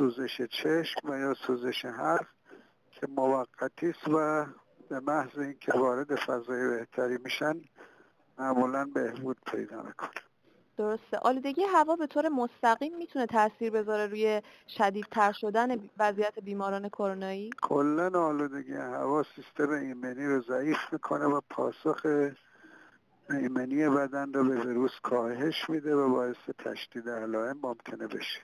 سوزش چشم و یا سوزش حرف که موقتی است و به محض اینکه وارد فضای بهتری میشن معمولا بهبود پیدا میکنه. درسته. آلودگی هوا به طور مستقیم میتونه تاثیر بذاره روی شدیدتر شدن وضعیت بیماران کرونایی؟ کلا آلودگی هوا سیستم ایمنی رو ضعیف میکنه و پاسخ ایمنی بدن رو به ویروس کاهش میده و باعث تشدید علائم ممکنه بشه.